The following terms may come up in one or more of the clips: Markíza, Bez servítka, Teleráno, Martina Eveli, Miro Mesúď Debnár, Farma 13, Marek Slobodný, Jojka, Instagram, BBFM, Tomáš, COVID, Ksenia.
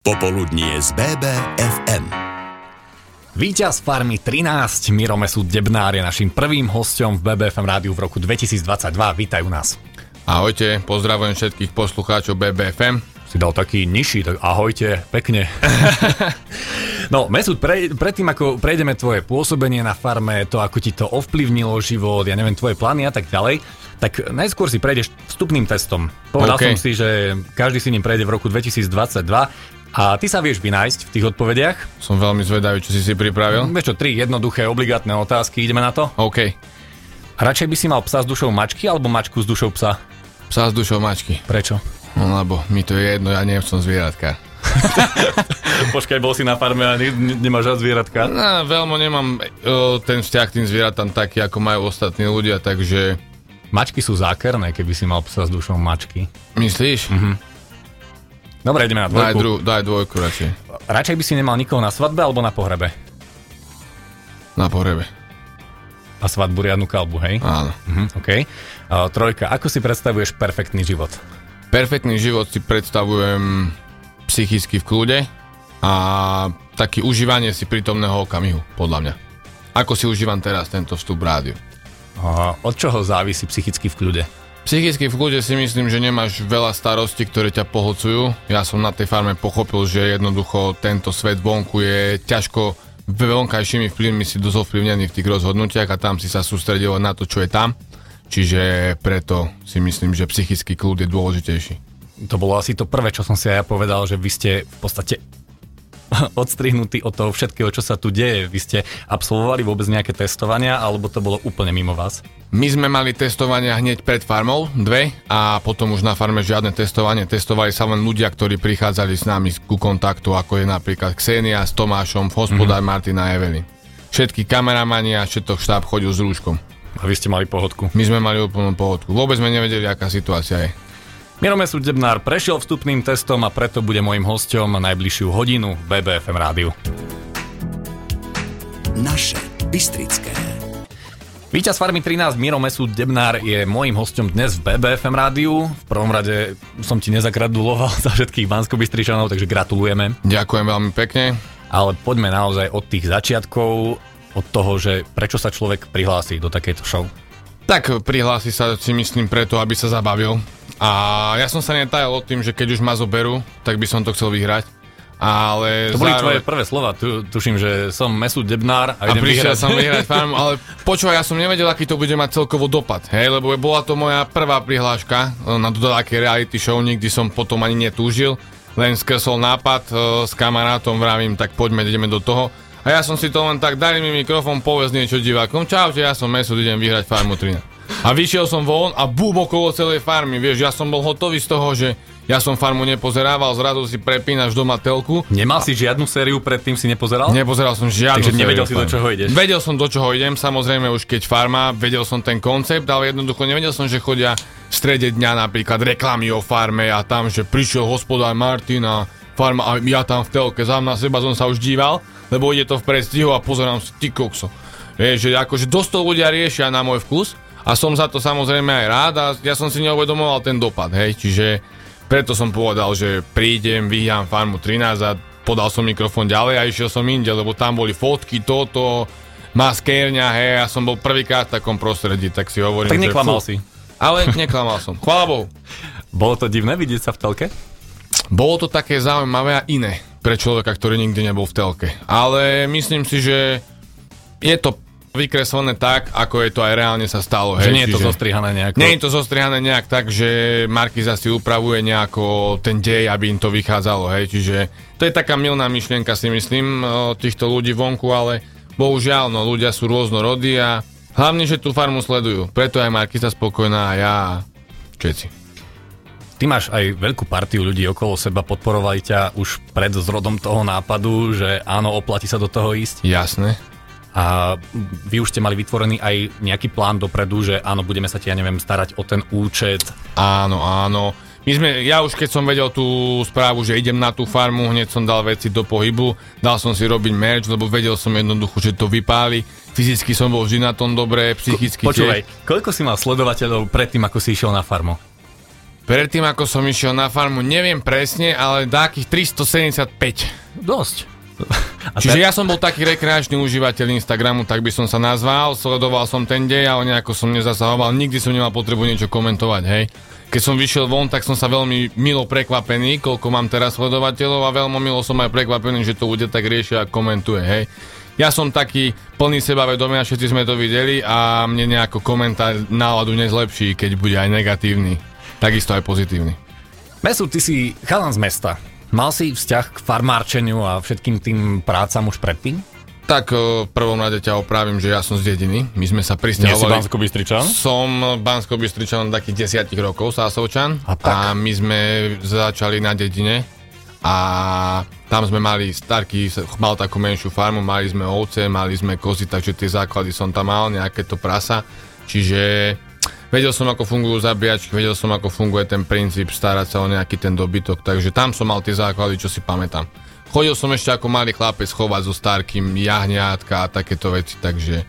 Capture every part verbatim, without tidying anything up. Popoludnie z bé bé ef em. Víťaz Farmy trinásť, Miro Mesúď Debnár je naším prvým hosťom v bé bé ef em rádiu v roku dvetisícdvadsaťdva. Vítajú nás. Ahojte, pozdravujem všetkých poslucháčov bé bé ef em. Si dal taký nižší, tak ahojte, pekne. No, Mesúď, pre, predtým ako prejdeme tvoje pôsobenie na farme, to ako ti to ovplyvnilo život, ja neviem, tvoje plány a tak ďalej, tak najskôr si prejdeš vstupným testom. Povedal okay. som si, že každý si ním prejde v roku dvetisícdvadsaťdva. A ty sa vieš vynájsť v tých odpovediach? Som veľmi zvedavý, čo si si pripravil. Vieš čo, tri jednoduché, obligátne otázky, ideme na to? OK. Radšej by si mal psa s dušou mačky, alebo mačku s dušou psa? Psa s dušou mačky. Prečo? No lebo mi to je jedno, ja nie som zvieratkár. Počkaj, bol si na farme a ne, ne, nemáš rád zvieratkár? No, veľmi nemám o, ten vzťah k tým zvieratám taký, ako majú ostatní ľudia, takže... Mačky sú zákerné, keby si mal psa s dušou mačky. Myslíš? Mhm. Dobre, ideme na dvojku. Daj, dru, daj dvojku radšej. Radšej by si nemal nikoho na svadbe alebo na pohrebe? Na pohrebe. A svadbu riadnu kalbu, hej? Áno. Uh-huh, okay. uh, trojka, ako si predstavuješ perfektný život? Perfektný život si predstavujem psychicky v kľude a taký užívanie si prítomného okamihu, podľa mňa. Ako si užívam teraz tento vstup rádiu? Uh, od čoho závisí psychicky v kľude? Psychicky v kľude si myslím, že nemáš veľa starostí, ktoré ťa pohlcujú. Ja som na tej farme pochopil, že jednoducho tento svet vonku je ťažko vonkajšími vplyvmi si dosť ovplyvnený v tých rozhodnutiach a tam si sa sústredil na to, čo je tam. Čiže preto si myslím, že psychický kľud je dôležitejší. To bolo asi to prvé, čo som si aj ja povedal, že vy ste v podstate odstrihnutí od toho všetkého, čo sa tu deje. Vy ste absolvovali vôbec nejaké testovania, alebo to bolo úplne mimo vás? My sme mali testovania hneď pred farmou, dve, a potom už na farme žiadne testovanie. Testovali sa len ľudia, ktorí prichádzali s nami ku kontaktu, ako je napríklad Ksenia s Tomášom, hospodár mm-hmm. Martina Eveli. Všetky kameramani a všetok štáb chodil s rúškom. A vy ste mali pohodku? My sme mali úplnú pohodku. Vôbec sme nevedeli, aká situácia je. Miro Mesúď Debnár prešiel vstupným testom a preto bude mojím hosťom najbližšiu hodinu v bé bé ef em rádiu. Naše Bystrické. Víťaz Farmy trinásť Miro Mesúď Debnár je mojím hosťom dnes v bé bé ef em rádiu. V prvom rade som ti nezakraduloval za všetkých banskobystričanov, takže gratulujeme. Ďakujem veľmi pekne. Ale poďme naozaj od tých začiatkov, od toho, že prečo sa človek prihlási do takejto show. Tak prihlási sa, si myslím, preto, aby sa zabavil. A ja som sa netajal o tým, že keď už ma zoberú, tak by som to chcel vyhrať. Ale to boli zároveň... tvoje prvé slova, tu, tuším, že som Mesúď Debnár a idem a prišiel vyhrať. som vyhrať farmu, ale počúvaj, ja som nevedel, aký to bude mať celkovo dopad, hej, lebo bola to moja prvá prihláška na dodaké reality show, nikdy som potom ani netúžil, len skresol nápad, s kamarátom vravím, tak poďme, ideme do toho. A ja som si to len tak, dali mi mikrofón, povedz niečo divákom, čaute, ja som Mesúď, idem vyhrať farmu trinásť. A vyšiel som von a bum okolo celej farmy, vieš, ja som bol hotový z toho, že ja som farmu nepozerával, zrazu si prepínaš doma telku. Nemal si žiadnu sériu, predtým si nepozeral? Nepozeral som žiadnu Takže sériu. Takže nevedel si, farmy. Do čoho ideš? Vedel som, do čoho idem, samozrejme už keď farma, vedel som ten koncept, ale jednoducho nevedel som, že chodia v strede dňa napríklad reklamy o farme a tam, že prišiel hospodár Martin a farma a ja tam v telke, za mňa seba som sa už díval, lebo ide to v predstihu a pozerám si, ty kokso. Vieš, že akože dosť ľudia riešia na môj vkus. A som za to samozrejme aj rád a ja som si neuvedomoval ten dopad, hej, čiže preto som povedal, že prídem, vyhrám farmu trinásť a podal som mikrofón ďalej a išiel som inde, lebo tam boli fotky, toto, maskérňa, hej, ja som bol prvýkrát v takom prostredí, tak si hovorím, že... Tak neklamal že, si. Ale neklamal som, chvála Bohu. Bolo to divné vidieť sa v telke? Bolo to také zaujímavé a iné pre človeka, ktorý nikdy nebol v telke, ale myslím si, že je to vykreslené tak, ako je to aj reálne sa stalo. Že hej, nie je to zostrihané nejako. Nie je to zostrihané nejak tak, že Markíza si upravuje nejako ten dej, aby im to vychádzalo. Hej. Čiže to je taká milná myšlienka, si myslím, týchto ľudí vonku, ale bohužiaľ, no, ľudia sú rôznorodí a hlavne, že tú farmu sledujú. Preto aj Markíza spokojná a ja všetci. Ty máš aj veľkú partiu ľudí okolo seba, podporovali ťa už pred zrodom toho nápadu, že áno, oplatí sa do toho ísť? Jasné. A vy už ste mali vytvorený aj nejaký plán dopredu, že áno, budeme sa ti, ja neviem, starať o ten účet. Áno, áno. My sme, ja už keď som vedel tú správu, že idem na tú farmu, hneď som dal veci do pohybu, dal som si robiť merch, lebo vedel som jednoducho, že to vypáli. Fyzicky som bol vždy na tom dobre, psychicky... Ko, počúvaj, tiež. Koľko si mal sledovateľov predtým, ako si išiel na farmu? Predtým, ako som išiel na farmu, neviem presne, ale dákých tristosedemdesiatpäť. Dosť. Čiže ja som bol taký rekreačný užívateľ Instagramu, tak by som sa nazval, sledoval som ten dej, ale nejako som nezasahoval, nikdy som nemal potrebu niečo komentovať, hej. Keď som vyšiel von, tak som sa veľmi milo prekvapený, koľko mám teraz sledovateľov a veľmi milo som aj prekvapený, že to ľudia tak riešia a komentuje, hej. Ja som taký plný sebavedomia, všetci sme to videli a mne nejako komentár náladu nezlepší, keď bude aj negatívny, takisto aj pozitívny. Mesúď, ty si chalan z mesta. Mal si vzťah k farmárčeniu a všetkým tým prácam už predtým? Tak v prvom rade ťa opravím, že ja som z dediny. My sme sa prisťahovali. Nie si Banskobystričan? Som Banskobystričan takých desiatich rokov, Sásovčan. A, a my sme začali na dedine a tam sme mali starky, mal takú menšiu farmu, mali sme ovce, mali sme kozy, takže tie základy som tam mal, nejaké to prasa. Čiže... vedel som, ako fungujú zabíjačky, vedel som, ako funguje ten princíp starať sa o nejaký ten dobytok, takže tam som mal tie základy, čo si pamätám. Chodil som ešte ako malý chlapec chovať so starkým jahňatka a takéto veci, takže...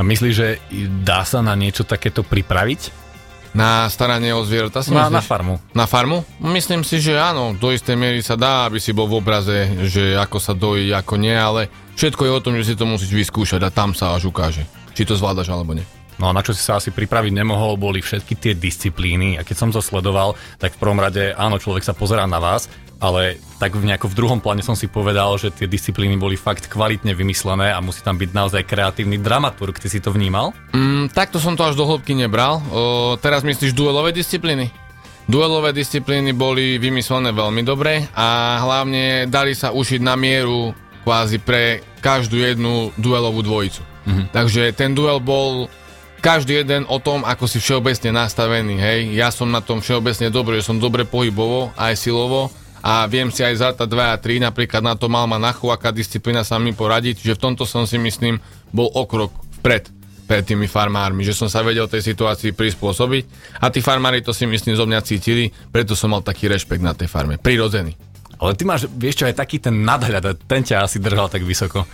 A myslíš, že dá sa na niečo takéto pripraviť? Na staranie o zvieratá si myslíš? Na farmu. Na farmu? Myslím si, že áno, do istej miery sa dá, aby si bol v obraze, že ako sa dojí, ako nie, ale všetko je o tom, že si to musíš vyskúšať a tam sa až ukáže, či to zvládaš alebo nie. No na čo si sa asi pripraviť nemohol, boli všetky tie disciplíny a keď som to sledoval, tak v prvom rade áno, človek sa pozerá na vás, ale tak v nejako v druhom pláne som si povedal, že tie disciplíny boli fakt kvalitne vymyslené a musí tam byť naozaj kreatívny dramaturg, ty si to vnímal? Mm, takto som to až do hĺbky nebral, o, teraz myslíš duelové disciplíny? Duelové disciplíny boli vymyslené veľmi dobre a hlavne dali sa ušiť na mieru kvázi pre každú jednu duelovú dvojicu. Mm-hmm. Takže ten duel bol... každý jeden o tom, ako si všeobecne nastavený, hej. Ja som na tom všeobecne dobrý, že som dobre pohybovo, aj silovo a viem si aj zártať dva a tri, napríklad na to mal ma nachu, aká disciplína sa mi poradiť, že v tomto som si myslím, bol okrok vpred, pred tými farmármi, že som sa vedel tej situácii prispôsobiť a tí farmári to si myslím zo mňa cítili, preto som mal taký rešpekt na tej farme, prirodzený. Ale ty máš, vieš čo, aj taký ten nadhľad, ten ťa asi držal tak vysoko.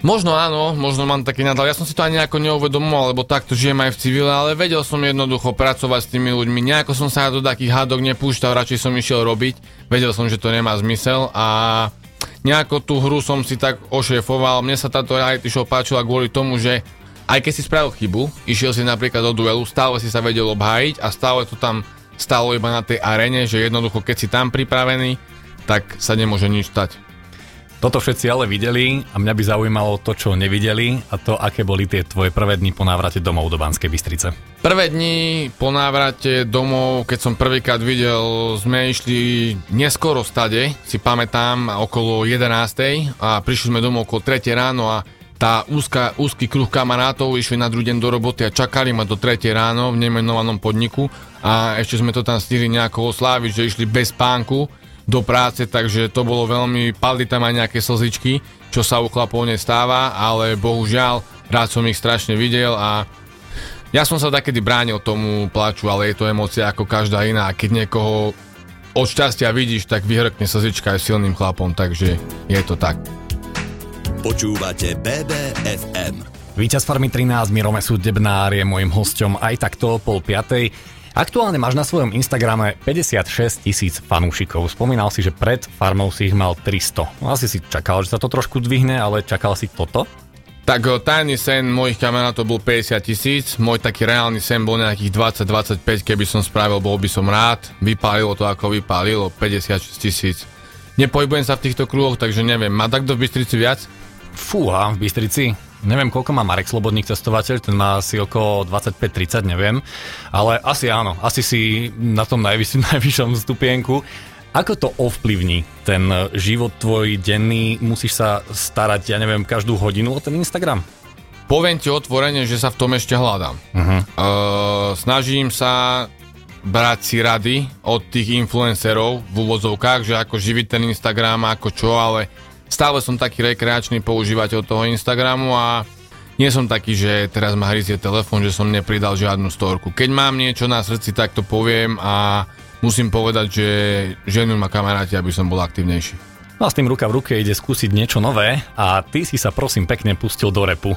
Možno áno, možno mám taký nadal. Ja som si to ani nejako neuvedomoval, lebo takto žijem aj v civile, ale vedel som jednoducho pracovať s tými ľuďmi. Nejako som sa do takých hádok nepúšťal, radšej som išiel robiť. Vedel som, že to nemá zmysel a nejako tú hru som si tak ošefoval. Mne sa táto reality show páčila kvôli tomu, že aj keď si spravil chybu, išiel si napríklad do duelu, stále si sa vedel obhájiť a stále to tam stálo iba na tej arene, že jednoducho keď si tam pripravený, tak sa nemôže nič stať. Toto všetci ale videli a mňa by zaujímalo to, čo nevideli a to, aké boli tie tvoje prvé dni po návrate domov do Banskej Bystrice. Prvé dni po návrate domov, keď som prvýkrát videl, sme išli neskoro stade, si pamätám, okolo jedenástej a prišli sme domov okolo tretej ráno a tá úzka, úzky kruh kamarátov išli na druhý deň do roboty a čakali ma do tretej ráno v nemenovanom podniku a ešte sme to tam stihli nejako osláviť, že išli bez spánku do práce, takže to bolo veľmi, padli tam aj nejaké slzičky, čo sa u chlapov nestáva, ale bohužiaľ, rád som ich strašne videl a ja som sa takedy bránil tomu plaču, ale je to emócia ako každá iná a keď niekoho od šťastia vidíš, tak vyhrkne slzička aj silným chlapom, takže je to tak. Počúvate bé bé ef em. Víťaz Farmy trinásť, Miro Mesúď Debnár je môjim hosťom aj takto pol piatej. Aktuálne máš na svojom Instagrame päťdesiatšesť tisíc fanúšikov. Spomínal si, že pred farmou si ich mal tristo. No asi si čakal, že sa to trošku dvihne, ale čakal si toto? Tak tajný sen mojich kamarátov bol päťdesiat tisíc. Môj taký reálny sen bol nejakých dvadsať dvadsaťpäť. Keby som spravil, bol by som rád. Vypálilo to, ako vypálilo. päťdesiatšesť tisíc. Nepohybujem sa v týchto kruhoch, takže neviem. Má takto v Bystrici viac? Fúha, v Bystrici? Neviem, koľko má Marek Slobodný cestovateľ, ten má asi okolo dvadsaťpäť tridsať, neviem. Ale asi áno, asi si na tom najvyššom, najvyššom stupienku. Ako to ovplyvní ten život tvoj denný? Musíš sa starať, ja neviem, každú hodinu o ten Instagram? Poviem ti otvorene, že sa v tom ešte hľadám. Uh-huh. Uh, snažím sa brať si rady od tých influencerov v úvodzovkách, že ako živiť ten Instagram, ako čo, ale... stále som taký rekreačný používateľ toho Instagramu a nie som taký, že teraz ma hryzie telefón, že som nepridal žiadnu storku. Keď mám niečo na srdci, tak to poviem a musím povedať, že ženujú ma kamaráti, aby som bol aktívnejší. No a s tým ruka v ruke ide skúsiť niečo nové a ty si sa prosím pekne pustil do repu.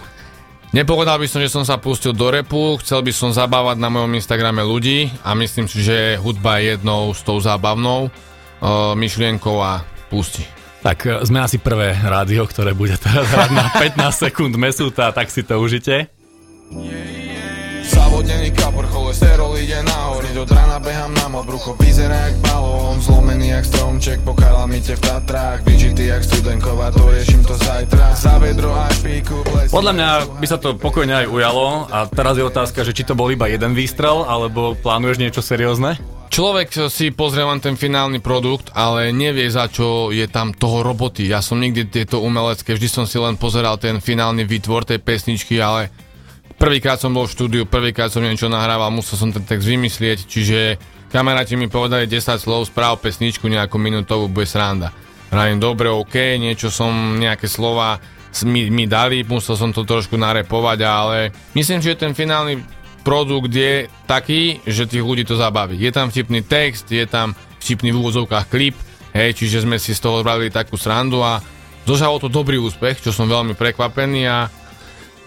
Nepovedal by som, že som sa pustil do repu, chcel by som zabávať na mojom Instagrame ľudí a myslím si, že hudba je jednou s tou zábavnou uh, myšlienkou a pusti. Tak sme asi prvé rádio, ktoré bude teraz hrať na pätnásť sekúnd Mesúta, tak si to užite. Zavodnený kapor, cholesterol ide nahor. Od rana behám na mod, brucho vyzerá jak balón. Zlomený jak stromček, po kalamite v Tatrách. Vyžitý jak Studenková, to riešim to zajtra. Za vedro a špíku. Podľa mňa by sa to pokojne aj ujalo. A teraz je otázka, že či to bol iba jeden výstrel, alebo plánuješ niečo seriózne? Človek si pozrie len ten finálny produkt, ale nevie, za čo je tam toho roboty. Ja som nikdy tieto umelecké, vždy som si len pozeral ten finálny výtvor tej pesničky, ale prvýkrát som bol v štúdiu, prvýkrát som niečo nahrával, musel som ten text vymyslieť, čiže kamaráti mi povedali desať slov, správ pesničku nejakú minútovú, bude sranda. Hrajem dobre, OK, niečo som, nejaké slova mi, mi dali, musel som to trošku narepovať, ale myslím, že ten finálny produkt je taký, že tých ľudí to zabaví. Je tam vtipný text, je tam vtipný v úvodzovkách klip, hej, čiže sme si z toho zbavili takú srandu a dožalo to dobrý úspech, čo som veľmi prekvapený a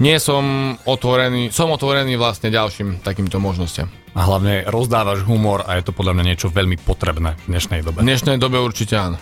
nie som otvorený, som otvorený vlastne ďalším takýmto možnostiam. A hlavne rozdávaš humor a je to podľa mňa niečo veľmi potrebné v dnešnej dobe. V dnešnej dobe určite áno.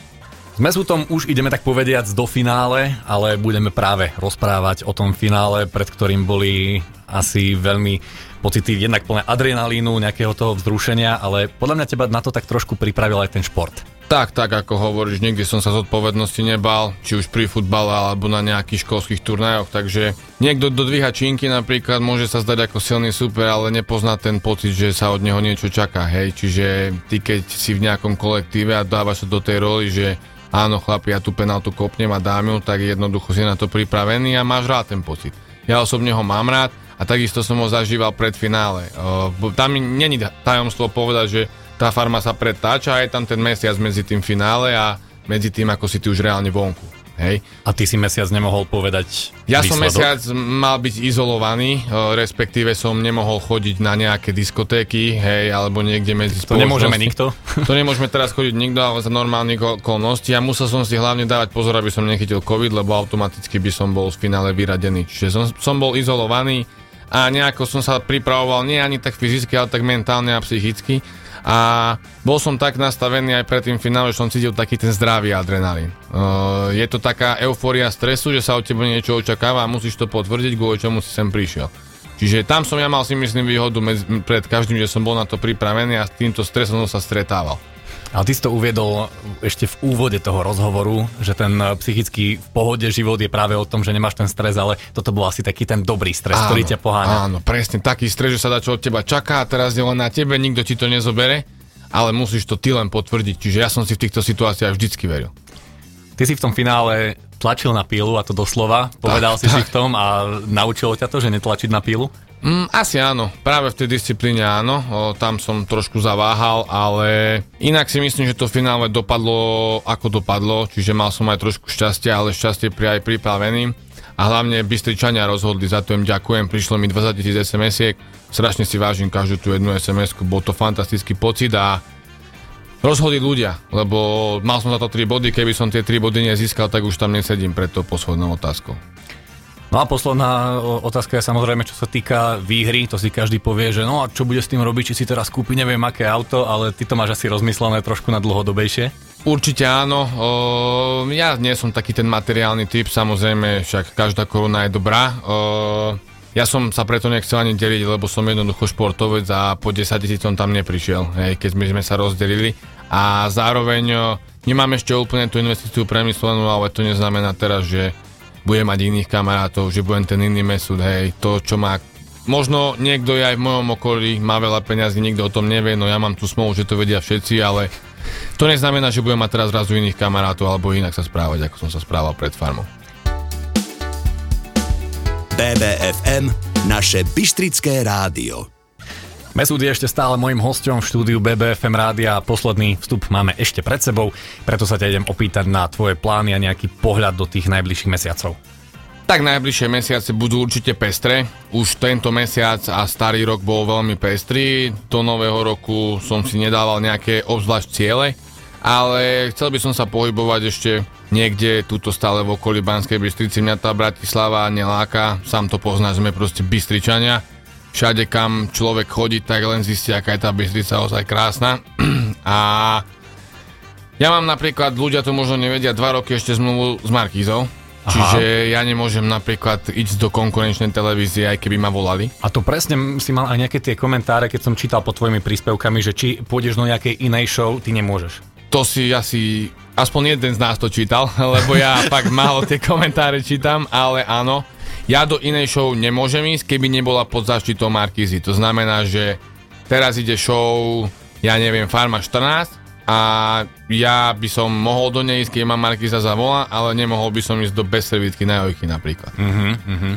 S Mesútom už ideme tak povediac do finále, ale budeme práve rozprávať o tom finále, pred ktorým boli asi veľmi pocity, jednak plné adrenalínu, nejakého toho vzrušenia, ale podľa mňa teba na to tak trošku pripravil aj ten šport. Tak, tak ako hovoríš, nikdy som sa zodpovednosti nebal, či už pri futbale alebo na nejakých školských turnajoch, takže niekto do dvíha činky napríklad môže sa zdať ako silný super, ale nepozná ten pocit, že sa od neho niečo čaká, hej, čiže ty keď si v nejakom kolektíve a dávaš sa do tej roli, že áno, chlapi, ja tú penáltu kopnem a dám ju, tak jednoducho si na to pripravený a máš rád ten pocit. Ja osobne ho mám rád a takisto som ho zažíval pred finále. E, tam není tajomstvo povedať, že tá farma sa pretáča a je tam ten mesiac medzi tým finále a medzi tým, ako si ty už reálne vonku. Hej. A ty si mesiac nemohol povedať ja výsledok? Ja som mesiac mal byť izolovaný, e, respektíve som nemohol chodiť na nejaké diskotéky, hej, alebo niekde medzi spoločnosti. To nemôžeme nikto. To nemôžeme teraz chodiť nikto, ale za normálnych okolností. Ja musel som si hlavne dávať pozor, aby som nechytil COVID, lebo automaticky by som bol v finále vyradený. Čiže som, som bol izolovaný a nejako som sa pripravoval nie ani tak fyzicky, ale tak mentálne a psychicky. A bol som tak nastavený aj pred tým finále, že som cítil taký ten zdravý adrenalín. Uh, je to taká eufória stresu, že sa od teba niečo očakáva a musíš to potvrdiť, kvôli čomu si sem prišiel. Čiže tam som ja mal si myslím výhodu medzi, pred každým, že som bol na to pripravený a s týmto stresom som sa stretával. A ty si to uviedol ešte v úvode toho rozhovoru, že ten psychický v pohode život je práve o tom, že nemáš ten stres, ale toto bol asi taký ten dobrý stres, áno, ktorý ťa poháňa. Áno, presne, taký stres, že sa dá čo od teba čaká a teraz je len na tebe, nikto ti to nezobere, ale musíš to ty len potvrdiť, čiže ja som si v týchto situáciách vždycky veril. Ty si v tom finále tlačil na pílu a to doslova, povedal tak, si tak. si v tom a naučilo ťa to, že netlačiť na pílu? Mm, asi áno, práve v tej disciplíne áno, o, tam som trošku zaváhal, ale inak si myslím, že to finále dopadlo ako dopadlo, čiže mal som aj trošku šťastia, ale šťastie pri aj pripraveným a hlavne Bystričania rozhodli, za to im ďakujem, prišlo mi dvadsaťtisíc es em esiek, strašne si vážim každú tú jednu es em esku, bol to fantastický pocit a rozhodli ľudia, lebo mal som za to tri body, keby som tie tri body nezískal, tak už tam nesedím pred tou poslednou otázkou. No a posledná otázka je samozrejme, čo sa týka výhry, to si každý povie, že no a čo bude s tým robiť, či si teraz kúpi neviem aké auto, ale ty to máš asi rozmyslené trošku na dlhodobejšie? Určite áno, o, ja nie som taký ten materiálny typ, samozrejme však každá koruna je dobrá, o, ja som sa preto nechcel ani deliť, lebo som jednoducho športovec a po desať tisíc som tam neprišiel, hej, keď sme sa rozdelili a zároveň o, nemám ešte úplne tú investíciu premyslenú, ale to neznamená teraz, že budem mať iných kamarátov, že budem ten iný Mesúd, hej, to, čo má... Možno niekto je aj v mojom okolí, má veľa peňazí, nikto o tom nevie, no ja mám tú smolu, že to vedia všetci, ale to neznamená, že budem mať teraz zrazu iných kamarátov alebo inak sa správať, ako som sa správal pred farmou. bé bé ef em, naše bystrické rádio. Mesúd je ešte stále mojím hosťom v štúdiu bé bé ef em rádia a posledný vstup máme ešte pred sebou, preto sa ťa idem opýtať na tvoje plány a nejaký pohľad do tých najbližších mesiacov. Tak najbližšie mesiace budú určite pestré. Už tento mesiac a starý rok bol veľmi pestrý. Do nového roku som si nedával nejaké obzvlášť ciele, ale chcel by som sa pohybovať ešte niekde túto stále v okolí Banskej Bystrici. Mňa tá Bratislava neláka, sám to pozná, sme proste Bystričania. Všade, kam človek chodí, tak len zistí, aká je tá Bystrica ozaj krásna. A ja mám napríklad, ľudia to možno nevedia, dva roky ešte zmluvu s Markízou. Aha. Čiže ja nemôžem napríklad ísť do konkurenčnej televízie, aj keby ma volali. A to presne si mal aj nejaké tie komentáre, keď som čítal pod tvojimi príspevkami, že či pôjdeš do nejakej inej show, ty nemôžeš. To si asi, aspoň jeden z nás to čítal, lebo ja fakt málo tie komentáre čítam, ale áno. Ja do inej show nemôžem ísť, keby nebola pod záštitou Markízy. To znamená, že teraz ide show, ja neviem, Farma štrnásť, a ja by som mohol do nej ísť, keď ma Markíza zavolá, ale nemohol by som ísť do Bez servítky na Jojky napríklad. Mhm, mhm.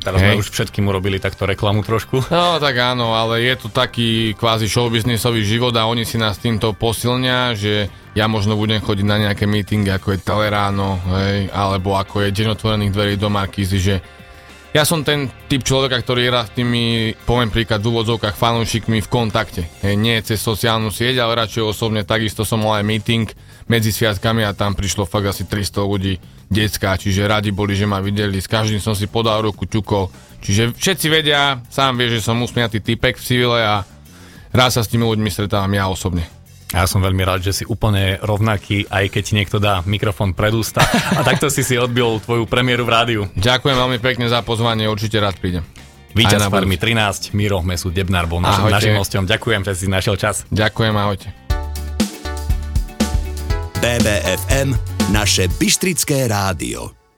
Teraz sme už všetkým urobili takto reklamu trošku. No tak áno, ale je to taký kvázi showbiznisový život a oni si nás týmto posilnia, že ja možno budem chodiť na nejaké meetingy, ako je Teleráno, hej, alebo ako je Deň otvorených dverí do Markízy, že ja som ten typ človeka, ktorý hrá s tými, poviem príklad, v úvodzovkách fanúšikmi v kontakte. Hej, nie cez sociálnu sieť, ale radšej osobne. Takisto som mal aj meeting medzi sviatkami a tam prišlo fakt asi tristo ľudí, decká, čiže radi boli, že ma videli. S každým som si podal ruku, ťukol. Čiže všetci vedia, sám vie, že som usmiatý typek v civile a rád sa s tými ľuďmi stretávam ja osobne. Ja som veľmi rád, že si úplne rovnaký, aj keď ti niekto dá mikrofón pred ústa. A takto si si odbil tvoju premiéru v rádiu. Ďakujem veľmi pekne za pozvanie, určite rád prídem. Víťaz Farmy trinásť, Miro Mesúď Debnár bol našim, našim hosťom. Ďakujem, že si našiel čas. Ďakujem, ahojte. bé bé ef em, naše bystrické rádio.